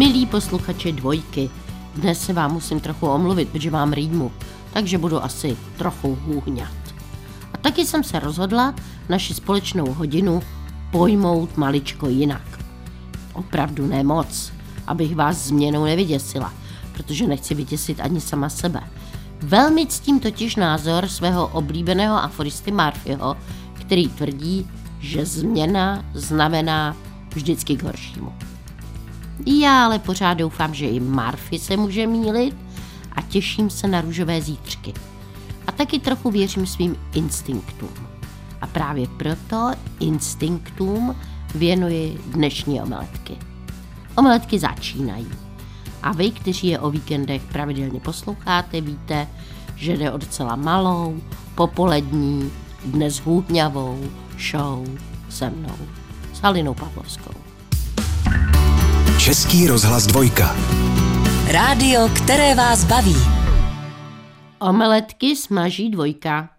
Milí posluchači dvojky, dnes se vám musím trochu omluvit, protože mám rýmu, takže budu asi trochu hůhňat. A taky jsem se rozhodla naši společnou hodinu pojmout maličko jinak. Opravdu ne moc, abych vás změnou nevyděsila, protože nechci vyděsit ani sama sebe. Velmi ctím totiž názor svého oblíbeného aforisty Murphyho, který tvrdí, že změna znamená vždycky k horšímu. Já ale pořád doufám, že i Murphy se může mýlit a těším se na růžové zítřky. A taky trochu věřím svým instinktům. A právě proto instinktům věnuji dnešní omeletky. Omeletky začínají. A vy, kteří je o víkendech pravidelně posloucháte, víte, že jde o docela malou, popolední, dnes hůtňavou show se mnou, s Halinou Pavlovskou. Český rozhlas dvojka. Rádio, které vás baví. Omeletky smaží dvojka.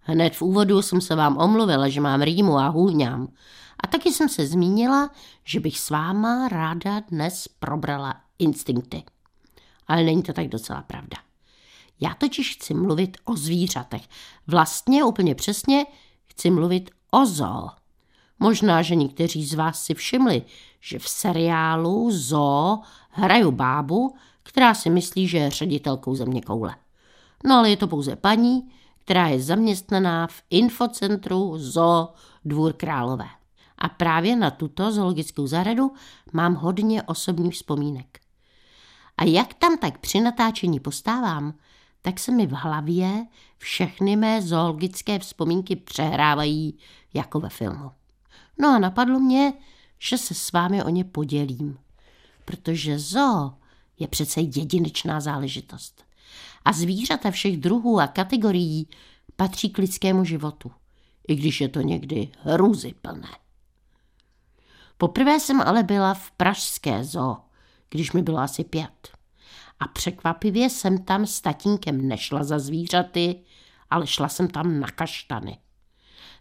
Hned v úvodu jsem se vám omluvila, že mám rýmu a hůňám. A taky jsem se zmínila, že bych s váma ráda dnes probrala instinkty. Ale není to tak docela pravda. Já totiž chci mluvit o zvířatech. Vlastně úplně přesně chci mluvit o zoo. Možná, že někteří z vás si všimli, že v seriálu Zoo hraju bábu, která si myslí, že je ředitelkou zeměkoule. No ale je to pouze paní, která je zaměstnaná v infocentru Zoo Dvůr Králové. A právě na tuto zoologickou zahradu mám hodně osobních vzpomínek. A jak tam tak při natáčení postávám, tak se mi v hlavě všechny mé zoologické vzpomínky přehrávají jako ve filmu. No a napadlo mě, že se s vámi o ně podělím, protože zoo je přece jedinečná záležitost. A zvířata všech druhů a kategorií patří k lidskému životu, i když je to někdy hrůzyplné. Poprvé jsem ale byla v pražské zoo, když mi bylo asi 5. A překvapivě jsem tam s tatínkem nešla za zvířaty, ale šla jsem tam na kaštany.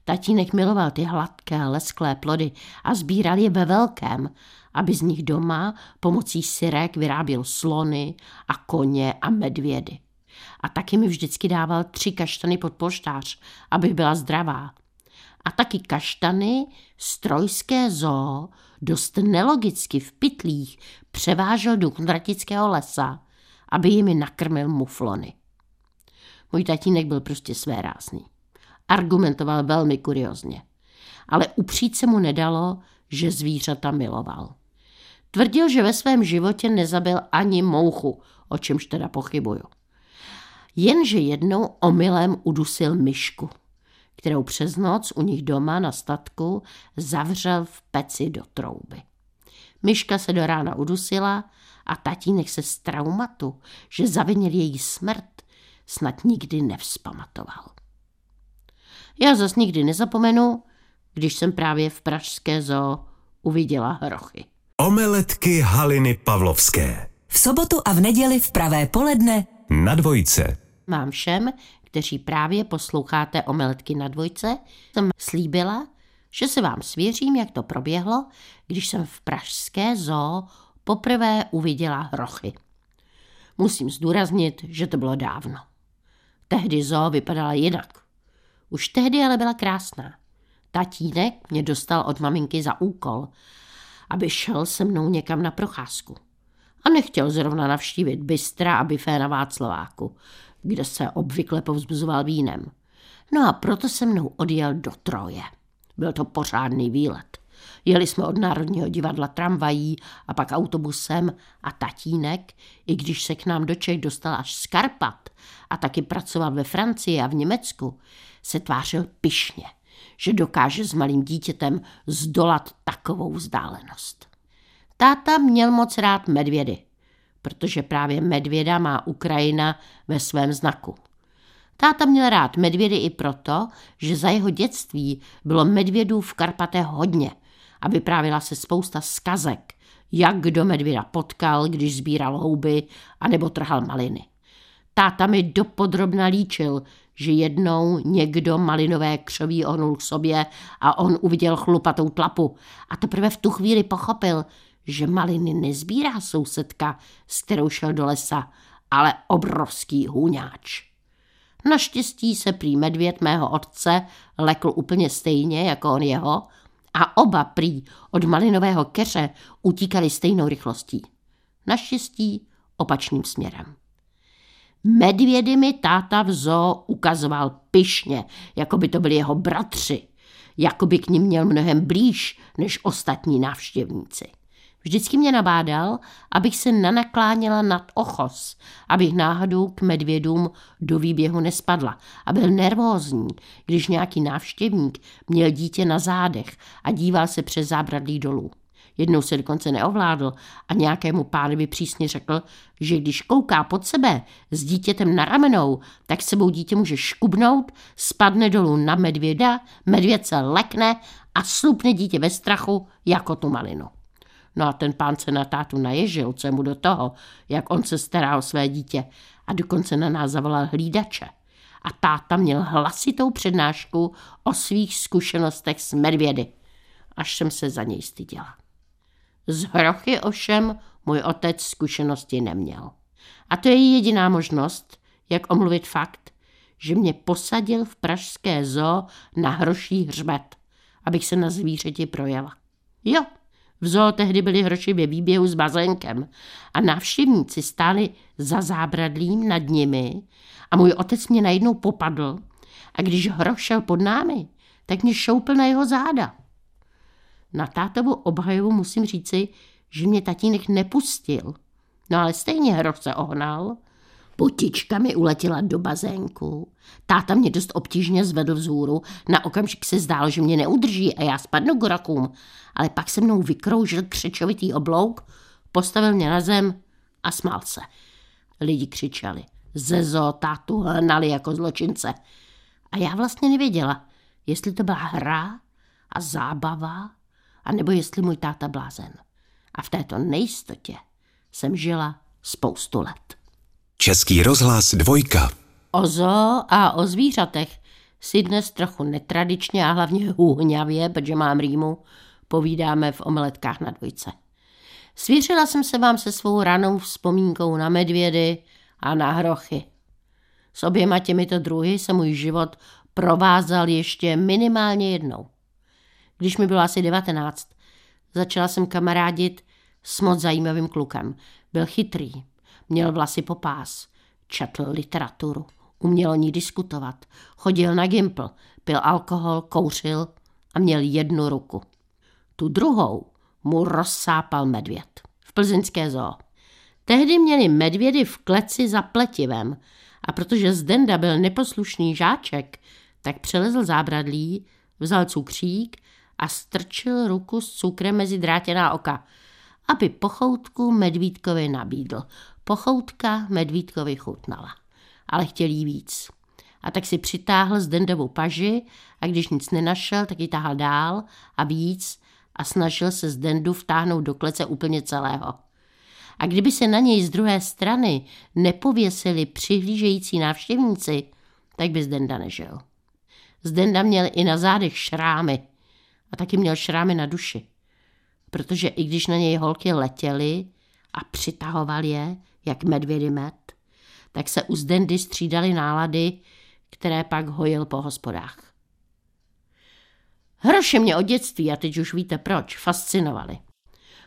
Tatínek miloval ty hladké, lesklé plody a sbíral je ve velkém, aby z nich doma pomocí syrek vyráběl slony a koně a medvědy. A taky mi vždycky dával 3 kaštany pod polštář, abych byla zdravá. A taky kaštany z trojské zoo dost nelogicky v pytlích převážel do kunratického lesa, aby jimi nakrmil muflony. Můj tatínek byl prostě svérázný. Argumentoval velmi kuriózně, ale upřít se mu nedalo, že zvířata miloval. Tvrdil, že ve svém životě nezabil ani mouchu, o čemž teda pochybuju. Jenže jednou omylem udusil myšku, kterou přes noc u nich doma na statku zavřel v peci do trouby. Myška se do rána udusila a tatínek se z traumatu, že zavinil její smrt, snad nikdy nevzpamatoval. Já zas nikdy nezapomenu, když jsem právě v pražské zoo uviděla hrochy. Omeletky Haliny Pavlovské. V sobotu a v neděli v pravé poledne na dvojce. Mám všem, kteří právě posloucháte Omeletky na dvojce, jsem slíbila, že se vám svěřím, jak to proběhlo, když jsem v pražské zoo poprvé uviděla hrochy. Musím zdůraznit, že to bylo dávno. Tehdy zoo vypadala jinak. Už tehdy ale byla krásná. Tatínek mě dostal od maminky za úkol, aby šel se mnou někam na procházku. A nechtěl zrovna navštívit bystra a bifé na Václaváku, kde se obvykle povzbuzoval vínem. No a proto se mnou odjel do Troje. Byl to pořádný výlet. Jeli jsme od Národního divadla tramvají a pak autobusem a tatínek, i když se k nám do Čech dostal až z Karpat a taky pracoval ve Francii a v Německu, se tvářil pyšně, že dokáže s malým dítětem zdolat takovou vzdálenost. Táta měl moc rád medvědy, protože právě medvěda má Ukrajina ve svém znaku. Táta měl rád medvědy i proto, že za jeho dětství bylo medvědů v Karpatech hodně a vyprávěla se spousta zkazek, jak kdo medvěda potkal, když sbíral houby anebo trhal maliny. Táta mi dopodrobna líčil, že jednou někdo malinové křoví ohnul k sobě a on uviděl chlupatou tlapu a teprve v tu chvíli pochopil, že maliny nezbírá sousedka, s kterou šel do lesa, ale obrovský hůňáč. Naštěstí se prý medvěd mého otce lekl úplně stejně jako on jeho a oba prý od malinového keře utíkali stejnou rychlostí. Naštěstí opačným směrem. Medvědy mi táta v zoo ukazoval pyšně, jako by to byli jeho bratři, jako by k nim měl mnohem blíž než ostatní návštěvníci. Vždycky mě nabádal, abych se nanakláněla nad ochoz, abych náhodou k medvědům do výběhu nespadla a byl nervózní, když nějaký návštěvník měl dítě na zádech a díval se přes zábradlí dolů. Jednou se dokonce neovládl a nějakému pánovi přísně řekl, že když kouká pod sebe s dítětem na ramenou, tak sebou dítě může škubnout, spadne dolů na medvěda, medvěd se lekne a slupne dítě ve strachu jako tu malinu. No a ten pán se na tátu naježil, co je mu do toho, jak on se stará o své dítě, a dokonce na nás zavolal hlídače. A táta měl hlasitou přednášku o svých zkušenostech s medvědy, až jsem se za něj styděla. Z hrochy ovšem můj otec zkušenosti neměl. A to je jediná možnost, jak omluvit fakt, že mě posadil v pražské zoo na hroší hřbet, abych se na zvířeti projela. Jo, v zoo tehdy byly hroši ve výběhu s bazénkem a návštěvníci stáli za zábradlím nad nimi a můj otec mě najednou popadl a když hroš šel pod námi, tak mě šoupil na jeho záda. Na tátovu obhajovu musím říci, že mě tatínek nepustil, no ale stejně hroš se ohnal. Potička mi uletěla do bazénku. Táta mě dost obtížně zvedl vzhůru. Na okamžik se zdálo, že mě neudrží a já spadnu k rakům. Ale pak se mnou vykroužil křečovitý oblouk, postavil mě na zem a smál se. Lidi křičeli. Ze zoo tátu hnali jako zločince. A já vlastně nevěděla, jestli to byla hra a zábava, anebo jestli můj táta blázen. A v této nejistotě jsem žila spoustu let. Český rozhlas 2. O zoo a o zvířatech si dnes trochu netradičně a hlavně hůhňavě, protože mám rýmu, povídáme v omeletkách na 2. Svěřila jsem se vám se svou ranou vzpomínkou na medvědy a na hrochy. S oběma těmito druhy se můj život provázal ještě minimálně jednou. Když mi bylo asi 19, začala jsem kamarádit s moc zajímavým klukem. Byl chytrý. Měl vlasy po pás, četl literaturu, uměl o ní diskutovat, chodil na gimpl, pil alkohol, kouřil a měl jednu ruku. Tu druhou mu rozsápal medvěd v plzeňské zoo. Tehdy měli medvědy v kleci za pletivem a protože Zdenda byl neposlušný žáček, tak přelezl zábradlí, vzal cukřík a strčil ruku s cukrem mezi drátěná oka, aby pochoutku medvídkovi nabídl. Pochoutka medvídkovi chutnala, ale chtěl jí víc. A tak si přitáhl Zdendovu paži a když nic nenašel, tak ji tahal dál a víc a snažil se Zdendu vtáhnout do klece úplně celého. A kdyby se na něj z druhé strany nepověsili přihlížející návštěvníci, tak by Zdenda nežil. Zdenda měl i na zádech šrámy a taky měl šrámy na duši, protože i když na něj holky letěly a přitahoval je, jak medvědy med, tak se u Zdendy střídaly nálady, které pak hojil po hospodách. Hroše mě od dětství, a teď už víte proč, fascinovaly.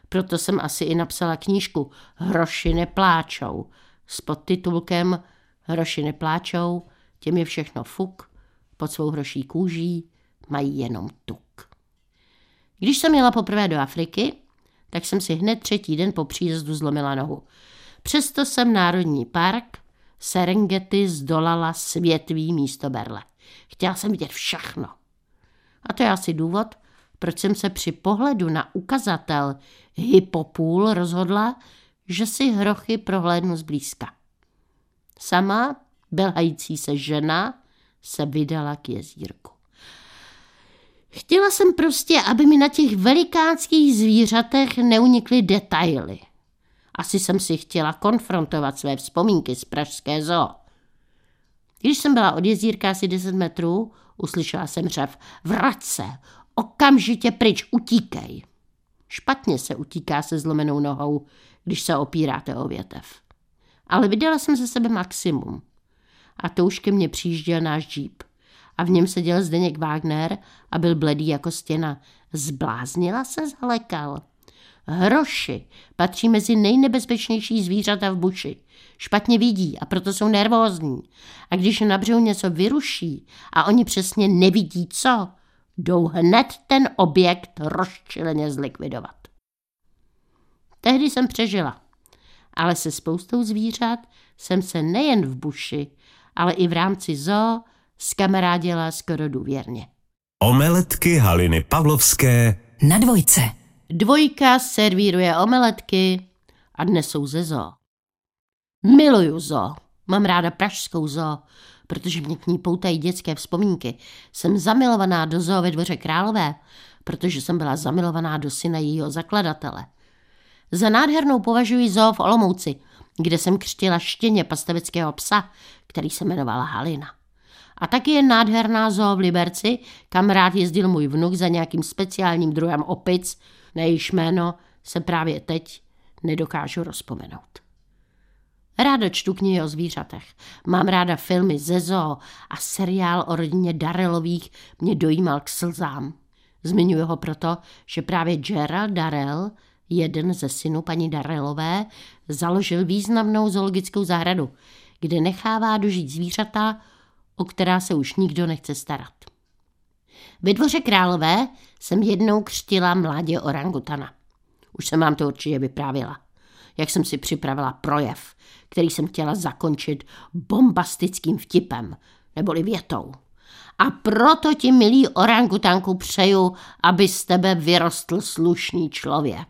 Proto jsem asi i napsala knížku Hroši nepláčou s podtitulkem Hroši nepláčou, těm je všechno fuk, pod svou hroší kůží mají jenom tuk. Když jsem jela poprvé do Afriky, tak jsem si hned 3. den po příjezdu zlomila nohu. Přesto jsem Národní park Serengeti zdolala s větví místo berle. Chtěla jsem vidět všechno. A to je asi důvod, proč jsem se při pohledu na ukazatel Hippo Pool rozhodla, že si hrochy prohlédnu zblízka. Sama, belhající se žena, se vydala k jezírku. Chtěla jsem prostě, aby mi na těch velikánských zvířatech neunikly detaily. Asi jsem si chtěla konfrontovat své vzpomínky z pražské zoo. Když jsem byla od jezírka asi 10 metrů, uslyšela jsem řev: vrať se, okamžitě pryč, utíkej. Špatně se utíká se zlomenou nohou, když se opíráte o větev. Ale vydala jsem ze sebe maximum. A to už ke mně přijížděl náš džíp. A v něm seděl Zdeněk Wagner a byl bledý jako stěna. Zbláznila se, zalekal. Hroši patří mezi nejnebezpečnější zvířata v buši. Špatně vidí a proto jsou nervózní. A když na břehu něco vyruší a oni přesně nevidí co, jdou hned ten objekt rozčileně zlikvidovat. Tehdy jsem přežila, ale se spoustou zvířat jsem se nejen v buši, ale i v rámci zoo zkamarádila skoro důvěrně. Omeletky Haliny Pavlovské na dvojce. Dvojka servíruje omeletky a dnes jsou ze zoo. Miluju zoo. Mám ráda pražskou zoo, protože mě k ní poutají dětské vzpomínky. Jsem zamilovaná do zoo ve Dvoře Králové, protože jsem byla zamilovaná do syna jejího zakladatele. Za nádhernou považuji zoo v Olomouci, kde jsem křtila štěně pasteveckého psa, který se jmenovala Halina. A taky je nádherná zoo v Liberci, kam rád jezdil můj vnuk za nějakým speciálním druhem opic, na jejíž jméno se právě teď nedokážu rozpomenout. Ráda čtu knihy o zvířatech. Mám ráda filmy ze zoo a seriál o rodině Durrellových mě dojímal k slzám. Zmiňuji ho proto, že právě Gerald Durrell, jeden ze synů paní Durrellové, založil významnou zoologickou zahradu, kde nechává dožít zvířata, o která se už nikdo nechce starat. Ve Dvoře Králové jsem jednou křtila mládě orangutana. Už jsem vám to určitě vyprávěla. Jak jsem si připravila projev, který jsem chtěla zakončit bombastickým vtipem, neboli větou. A proto ti, milý orangutanku, přeju, aby z tebe vyrostl slušný člověk.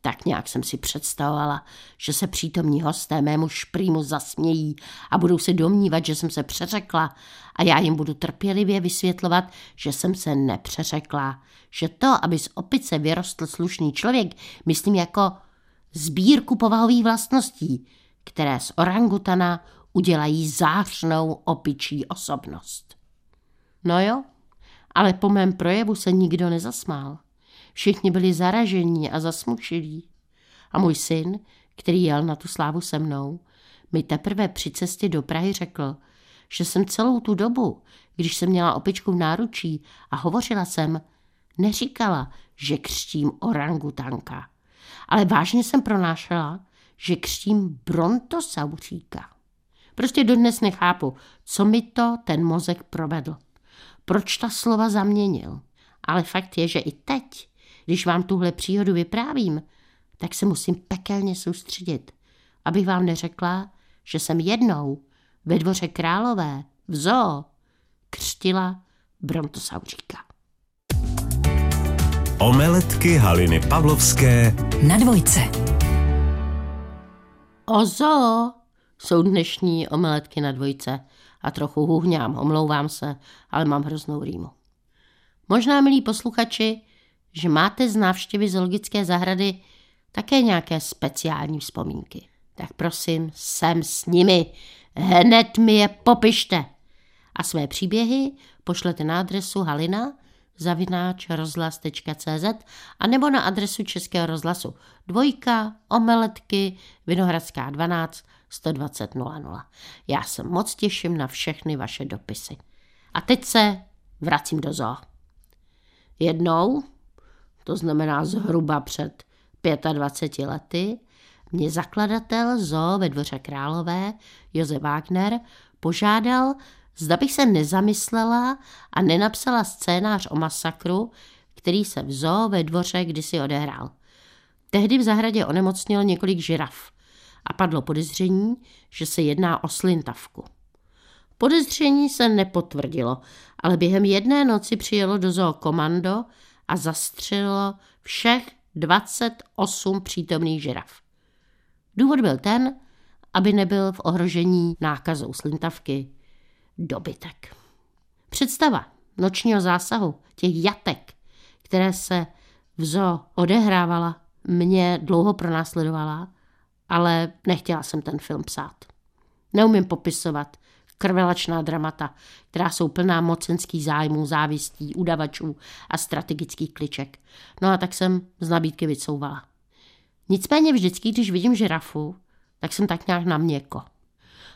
Tak nějak jsem si představovala, že se přítomní hosté mému šprýmu zasmějí a budou se domnívat, že jsem se přeřekla a já jim budu trpělivě vysvětlovat, že jsem se nepřeřekla. Že to, aby z opice vyrostl slušný člověk, myslím jako sbírku povahových vlastností, které z orangutana udělají zářnou opičí osobnost. No jo, ale po mém projevu se nikdo nezasmál. Všichni byli zaražení a zasmušilí. A můj syn, který jel na tu slávu se mnou, mi teprve při cestě do Prahy řekl, že jsem celou tu dobu, když jsem měla opičku v náručí a hovořila jsem, neříkala, že křtím orangutanka, ale vážně jsem pronášela, že křtím brontosauříka. Prostě dodnes nechápu, co mi to ten mozek provedl. Proč ta slova zaměnil. Ale fakt je, že i teď, když vám tuhle příhodu vyprávím, tak se musím pekelně soustředit, abych vám neřekla, že jsem jednou ve Dvoře Králové v zoo křtila brontosauříka. Omeletky Haliny Pavlovské na dvojce. O zoo jsou dnešní omeletky na dvojce a trochu huhňám, omlouvám se, ale mám hroznou rýmu. Možná, milí posluchači, že máte z návštěvy zoologické zahrady také nějaké speciální vzpomínky. Tak prosím, sem s nimi, hned mi je popište. A své příběhy pošlete na adresu halina@rozhlas.cz a nebo na adresu Českého rozhlasu 2 Vinohradská 12 120 00. Já se moc těším na všechny vaše dopisy. A teď se vracím do zoo. Jednou, to znamená zhruba před 25 lety, mě zakladatel zoo ve Dvoře Králové, Josef Wagner, požádal, zda bych se nezamyslela a nenapsala scénář o masakru, který se v zoo ve Dvoře kdysi odehrál. Tehdy v zahradě onemocnilo několik žiraf a padlo podezření, že se jedná o slintavku. Podezření se nepotvrdilo, ale během jedné noci přijelo do zoo komando a zastřelilo všech 28 přítomných žiraf. Důvod byl ten, aby nebyl v ohrožení nákazou slintavky dobytek. Představa nočního zásahu, těch jatek, které se v zoo odehrávala, mě dlouho pronásledovala, ale nechtěla jsem ten film psát. Neumím popisovat, krvelačná dramata, která jsou plná mocenských zájmů, závistí, udavačů a strategických kliček. No a tak jsem z nabídky vycouvala. Nicméně vždycky, když vidím žirafu, tak jsem tak nějak na měko.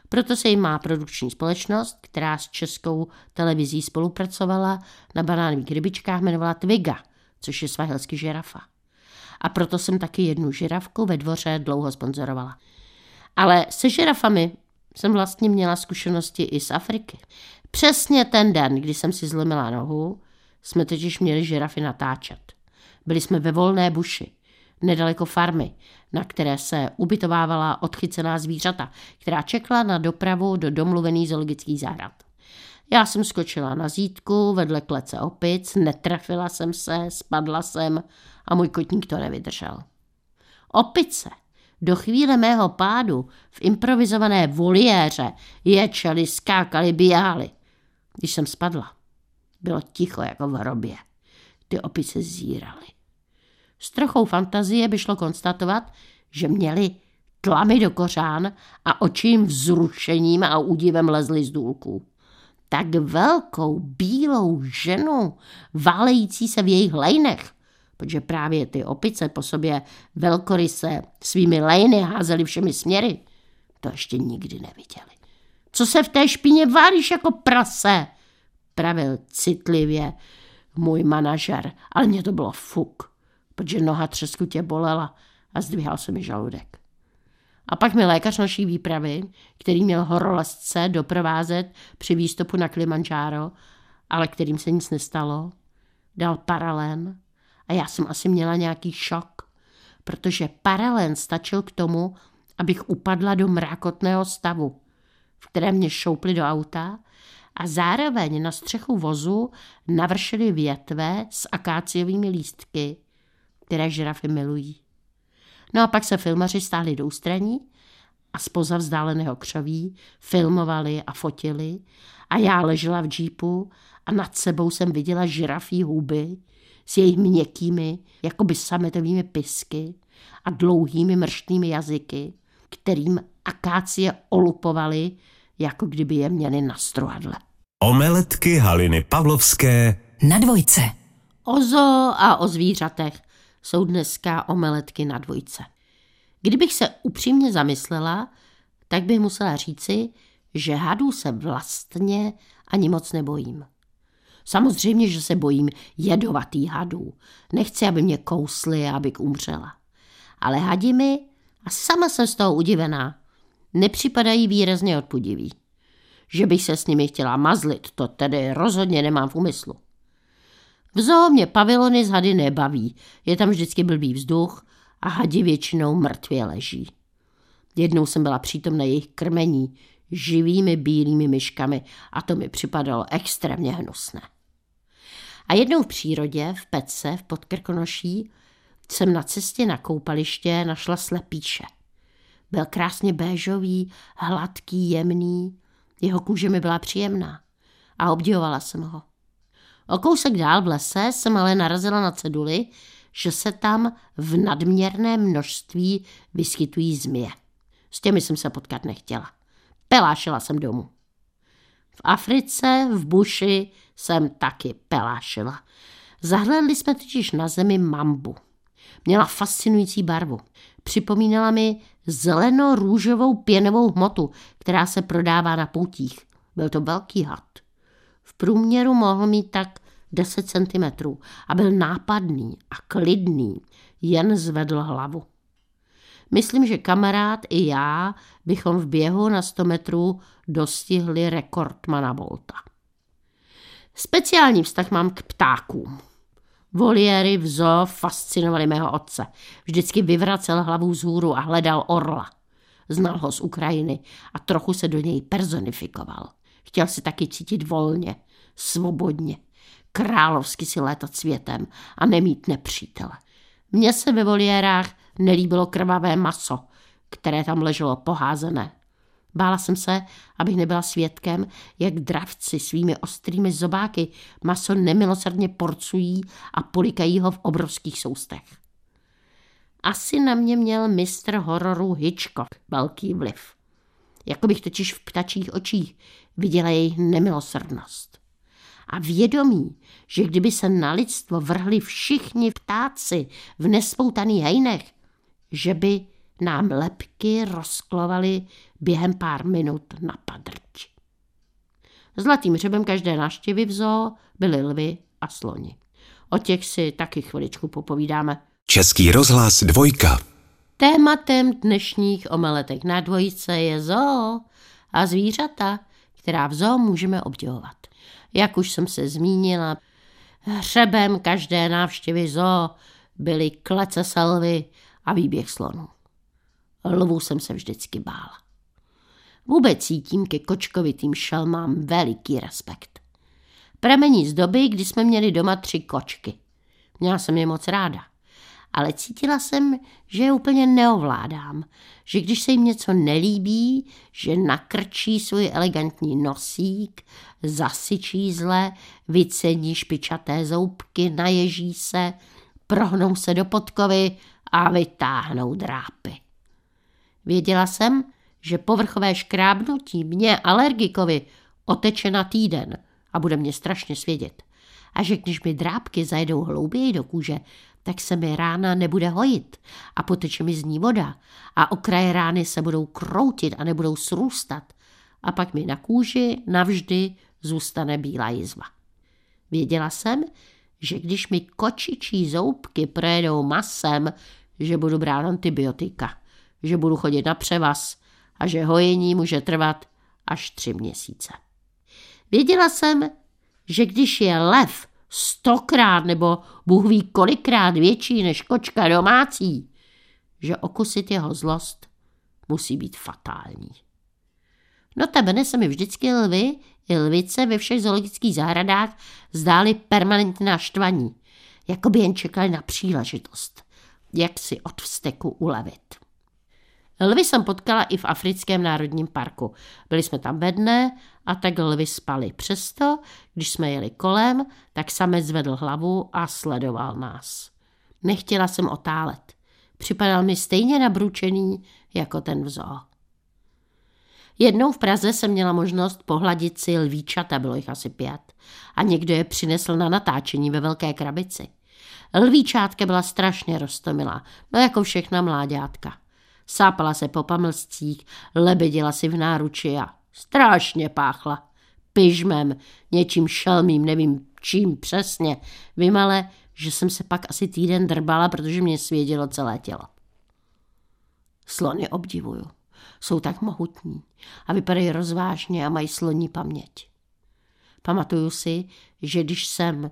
Proto se jim má produkční společnost, která s Českou televizí spolupracovala na Banánových rybičkách, jmenovala Twiga, což je svahilsky žirafa. A proto jsem taky jednu žirafku ve Dvoře dlouho sponzorovala. Ale se žirafami jsem vlastně měla zkušenosti i z Afriky. Přesně ten den, kdy jsem si zlomila nohu, jsme totiž měli žirafy natáčet. Byli jsme ve Volné buši, nedaleko farmy, na které se ubytovávala odchycená zvířata, která čekala na dopravu do domluvených zoologických zahrad. Já jsem skočila na zítku vedle klece opic, netrefila jsem se, spadla jsem a můj kotník to nevydržel. Opice do chvíle mého pádu v improvizované voliéře ječely, skákaly, běhaly. Když jsem spadla, bylo ticho jako v hrobě. Ty opice zíraly. S trochou fantazie by šlo konstatovat, že měli tlamy do kořán a očím vzrušením a údivem lezly z důlků. Tak velkou bílou ženu, válející se v jejich lejnech, protože právě ty opice po sobě velkoryse svými lejny házely všemi směry, to ještě nikdy neviděli. Co se v té špíně válíš jako prase, pravil citlivě můj manažer, ale mně to bylo fuk, protože noha třeskutě bolela a zdvíhal se mi žaludek. A pak mi lékař naší výpravy, který měl horolezce doprovázet při výstupu na Kilimandžáro, ale kterým se nic nestalo, dal paralen a já jsem asi měla nějaký šok, protože paralen stačil k tomu, abych upadla do mrakotného stavu, v kterém mě šoupli do auta a zároveň na střechu vozu navršily větve s akáciovými lístky, které žirafy milují. No a pak se filmaři stáli do ústraní a zpoza vzdáleného křoví filmovali a fotili a já ležela v džípu a nad sebou jsem viděla žirafí huby s jejich měkkými, jakoby sametovými pisky a dlouhými mrštnými jazyky, kterým akácie olupovaly, jako kdyby je měli na struhadle. Omeletky Haliny Pavlovské na dvojce. O zoo a o zvířatech jsou dneska omeletky na dvojce. Kdybych se upřímně zamyslela, tak bych musela říci, že hadů se vlastně ani moc nebojím. Samozřejmě, že se bojím jedovatých hadů. Nechci, aby mě kously a abych umřela. Ale hadi mi, a sama jsem z toho udivená, nepřipadají výrazně odpudiví. Že bych se s nimi chtěla mazlit, to tedy rozhodně nemám v úmyslu. V zoo mě pavilony z hady nebaví, je tam vždycky blbý vzduch a hadi většinou mrtvě leží. Jednou jsem byla přítomna jejich krmení živými bílými myškami a to mi připadalo extrémně hnusné. A jednou v přírodě, v Pece, v Podkrkonoší, jsem na cestě na koupaliště našla slepíše. Byl krásně béžový, hladký, jemný, jeho kůže mi byla příjemná a obdivovala jsem ho. O kousek dál v lese jsem ale narazila na ceduli, že se tam v nadměrném množství vyskytují zmije. S těmi jsem se potkat nechtěla. Pelášila jsem domů. V Africe, v buši jsem taky pelášila. Zahlédli jsme totiž na zemi mambu. Měla fascinující barvu. Připomínala mi zeleno-růžovou pěnovou hmotu, která se prodává na poutích. Byl to velký had. V průměru mohl mít tak 10 cm a byl nápadný a klidný, jen zvedl hlavu. Myslím, že kamarád i já bychom v běhu na 100 metrů dostihli rekordmana Bolta. Speciální vztah mám k ptákům. Voliéry v zoo fascinovaly mého otce. Vždycky vyvracel hlavu vzhůru a hledal orla. Znal ho z Ukrajiny a trochu se do něj personifikoval. Chtěl si taky cítit volně, svobodně, královsky si létat světem a nemít nepřítele. Mně se ve voliérách nelíbilo krvavé maso, které tam leželo poházené. Bála jsem se, abych nebyla svědkem, jak dravci svými ostrými zobáky maso nemilosrdně porcují a polikají ho v obrovských soustech. Asi na mě měl mistr hororu Hitchcock velký vliv. Jako bych totiž v ptačích očích viděla jejich nemilosrdnost. A vědomí, že kdyby se na lidstvo vrhli všichni ptáci v nespoutaných hejnech, že by nám lebky rozklovaly během pár minut na padrť. Zlatým hřebem každé návštěvy v zoo byly lvy a sloni. O těch si taky chviličku popovídáme. Český rozhlas dvojka. Tématem dnešních omeletek na dvojice je zoo a zvířata, která v zoo můžeme obdivovat. Jak už jsem se zmínila, hřebem každé návštěvy zoo byly klece se lvy a výběh slonů. Lvů jsem se vždycky bála. Vůbec cítím ke kočkovitým šelmám veliký respekt. Pramení z doby, kdy jsme měli doma 3 kočky. Měla jsem je moc ráda, ale cítila jsem, že je úplně neovládám, že když se jim něco nelíbí, že nakrčí svůj elegantní nosík, zasyčí zle, vycení špičaté zoubky, naježí se, prohnou se do podkovy a vytáhnou drápy. Věděla jsem, že povrchové škrábnutí mě, alergikovi, oteče na týden a bude mě strašně svědět. A že když mi drápky zajedou hlouběji do kůže, tak se mi rána nebude hojit a poteče mi z ní voda a okraje rány se budou kroutit a nebudou srůstat a pak mi na kůži navždy zůstane bílá jizva. Věděla jsem, že když mi kočičí zoubky projedou masem, že budu brát antibiotika, že budu chodit na převaz a že hojení může trvat až 3 měsíce. Věděla jsem, že když je lev 100krát nebo Bůh ví kolikrát větší než kočka domácí, že okusit jeho zlost musí být fatální. Notabene se mi vždycky lvy i lvice ve všech zoologických zahradách zdály permanentně naštvaní, jako by jen čekali na příležitost, jak si od vzteku ulevit. Lvy jsem potkala i v Africkém národním parku. Byli jsme tam ve dne a tak lvy spaly. Přesto, když jsme jeli kolem, tak samec zvedl hlavu a sledoval nás. Nechtěla jsem otálet. Připadal mi stejně nabručený jako ten v zoo. Jednou v Praze jsem měla možnost pohladit si lvíčata, bylo jich asi 5. A někdo je přinesl na natáčení ve velké krabici. Lvíčátka byla strašně roztomilá, no jako všechna mláďátka. Sápala se po pamlscích, lebedila si v náruči a strašně páchla. Pyžmem, něčím šelmým, nevím čím přesně. Vím ale, že jsem se pak asi týden drbala, protože mě svědělo celé tělo. Slony obdivuju. Jsou tak mohutní a vypadají rozvážně a mají sloní paměť. Pamatuju si, že když jsem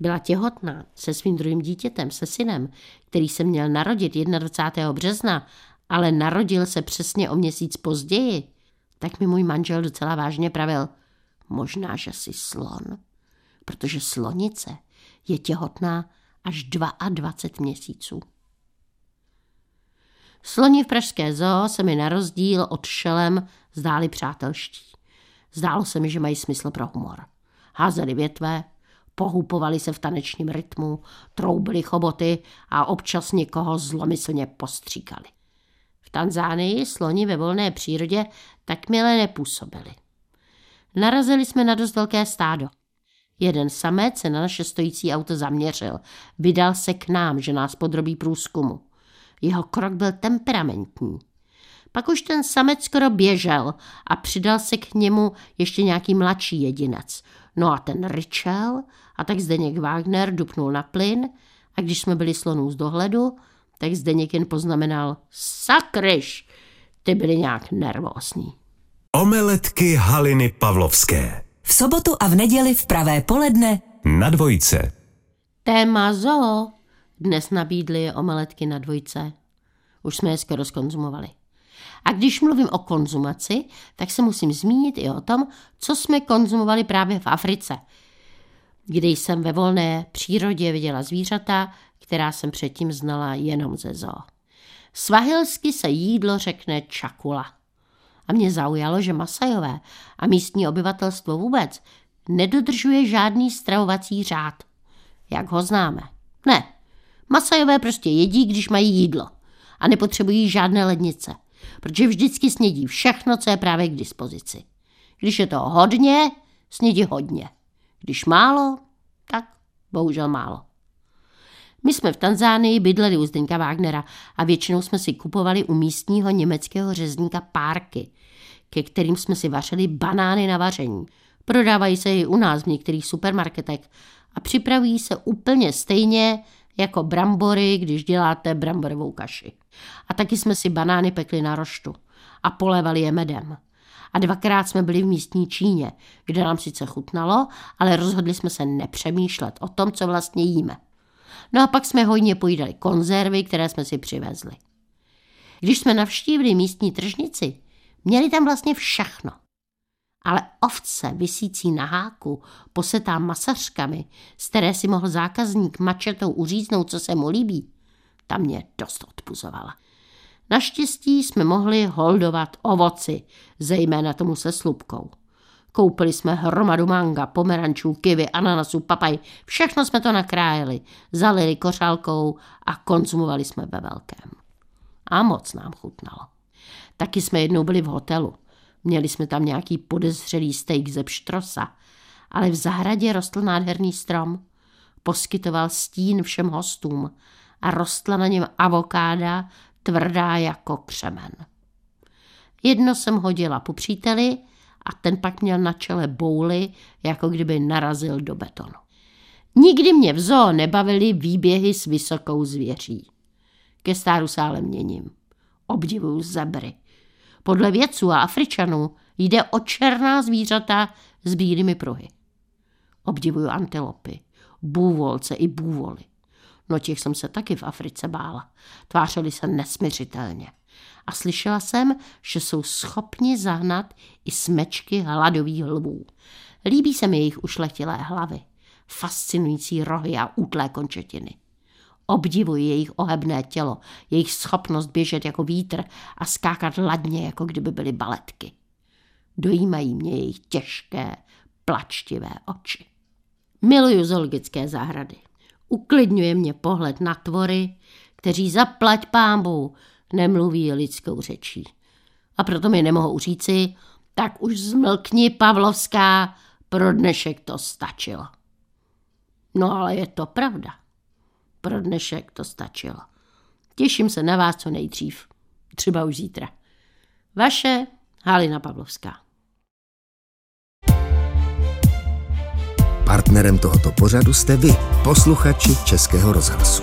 byla těhotná se svým druhým dítětem, se synem, který se měl narodit 21. března, ale narodil se přesně o měsíc později, tak mi můj manžel docela vážně pravil, možná, že jsi slon, protože slonice je těhotná až 22 měsíců. Sloni v pražské zoo se mi na rozdíl od šelem zdáli přátelští. Zdálo se mi, že mají smysl pro humor. Házeli větve, pohupovali se v tanečním rytmu, troubili choboty a občas někoho zlomyslně postříkali. V Tanzánii sloni ve volné přírodě takmile nepůsobili. Narazili jsme na dost velké stádo. Jeden samec se na naše stojící auto zaměřil. Vydal se k nám, že nás podrobí průzkumu. Jeho krok byl temperamentní. Pak už ten samec skoro běžel a přidal se k němu ještě nějaký mladší jedinec. No a ten ryčel a tak Zdeněk Wagner dupnul na plyn a když jsme byli slonů z dohledu, tak Zdeněk jen poznamenal sakryš, ty byli nějak nervózní. Omeletky Haliny Pavlovské. V sobotu a v neděli v pravé poledne na dvojce. Téma zoo dnes nabídly omeletky na dvojce. Už jsme je skoro zkonzumovali. A když mluvím o konzumaci, tak se musím zmínit i o tom, co jsme konzumovali právě v Africe, kde jsem ve volné přírodě viděla zvířata, která jsem předtím znala jenom ze zoo. Svahilsky se jídlo řekne čakula. A mě zaujalo, že Masajové a místní obyvatelstvo vůbec nedodržuje žádný stravovací řád, jak ho známe. Ne, Masajové prostě jedí, když mají jídlo a nepotřebují žádné lednice. protože vždycky snědí všechno, co je právě k dispozici. Když je toho hodně, snědí hodně. Když málo, tak bohužel málo. My jsme v Tanzánii bydleli u Zdeňka Wagnera a většinou jsme si kupovali u místního německého řezníka párky, ke kterým jsme si vařili banány na vaření. Prodávají se i u nás v některých supermarketech a připravují se úplně stejně jako brambory, když děláte bramborovou kaši. A taky jsme si banány pekli na roštu a polévali je medem. A dvakrát jsme byli v místní Číně, kde nám sice chutnalo, ale rozhodli jsme se nepřemýšlet o tom, co vlastně jíme. No a pak jsme hojně pojídali konzervy, které jsme si přivezli. Když jsme navštívili místní tržnici, měli tam vlastně všechno. Ale ovce visící na háku, posetá masařkami, z které si mohl zákazník mačetou uříznout, co se mu líbí, ta mě dost odpuzovala. Naštěstí jsme mohli holdovat ovoci, zejména tomu se slupkou. Koupili jsme hromadu manga, pomerančů, kivy, ananasu, papaj, všechno jsme to nakrájeli, zalili kořálkou a konzumovali jsme ve velkém. A moc nám chutnalo. Taky jsme jednou byli v hotelu. Měli jsme tam nějaký podezřelý steak ze pštrosa, ale v zahradě rostl nádherný strom. Poskytoval stín všem hostům a rostla na něm avokáda, tvrdá jako křemen. Jedno jsem hodila po příteli a ten pak měl na čele bouly, jako kdyby narazil do betonu. Nikdy mě v zoo nebavily výběhy s vysokou zvěří. Ke stáru se ale měním. Obdivuju zebry. Podle vědců a Afričanů jde o černá zvířata s bílými pruhy. Obdivuju antilopy, bůvolce i bůvoly. No těch jsem se taky v Africe bála. Tvářili se nesmiřitelně. A slyšela jsem, že jsou schopni zahnat i smečky hladových lvů. Líbí se mi jejich ušlechtilé hlavy, fascinující rohy a útlé končetiny. Obdivuji jejich ohebné tělo, jejich schopnost běžet jako vítr a skákat ladně, jako kdyby byly baletky. Dojímají mě jejich těžké, plačtivé oči. Miluju zoologické zahrady. Uklidňuje mě pohled na tvory, kteří zaplať pámbu nemluví lidskou řečí. A proto mi nemohou říci, tak už zmlkni, Pavlovská, pro dnešek to stačilo. No ale je to pravda. Pro dnešek to stačilo. Těším se na vás co nejdřív. Třeba už zítra. Vaše Halina Pavlovská. Partnerem tohoto pořadu jste vy, posluchači Českého rozhlasu.